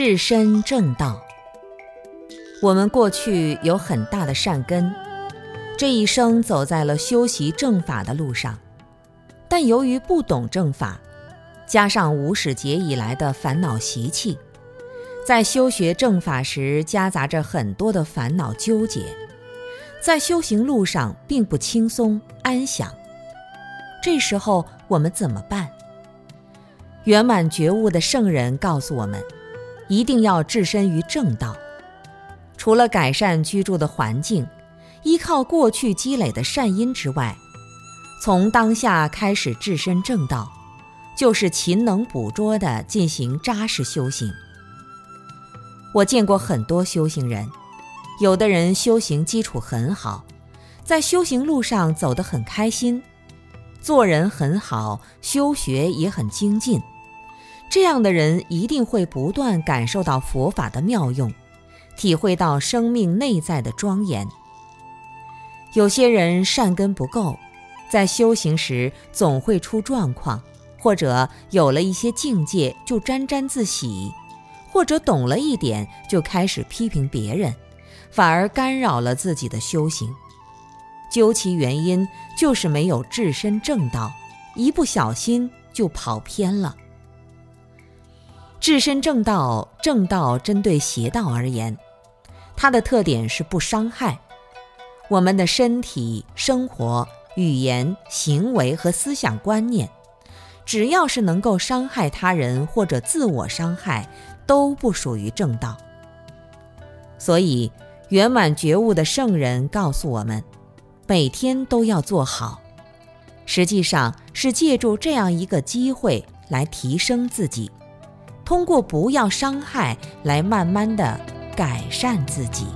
置身正道。我们过去有很大的善根，这一生走在了修习正法的路上，但由于不懂正法，加上无始劫以来的烦恼习气，在修学正法时夹杂着很多的烦恼纠结，在修行路上并不轻松安详。这时候我们怎么办？圆满觉悟的圣人告诉我们，一定要置身于正道。除了改善居住的环境，依靠过去积累的善因之外，从当下开始置身正道，就是勤能捕捉地进行扎实修行。我见过很多修行人，有的人修行基础很好，在修行路上走得很开心，做人很好，修学也很精进，这样的人一定会不断感受到佛法的妙用，体会到生命内在的庄严。有些人善根不够，在修行时总会出状况，或者有了一些境界就沾沾自喜，或者懂了一点就开始批评别人，反而干扰了自己的修行。究其原因，就是没有置身正道，一不小心就跑偏了。置身正道，正道针对邪道而言，它的特点是不伤害。我们的身体、生活、语言、行为和思想观念，只要是能够伤害他人或者自我伤害，都不属于正道。所以，圆满觉悟的圣人告诉我们，每天都要做好，实际上是借助这样一个机会来提升自己，通过不要伤害来慢慢地改善自己。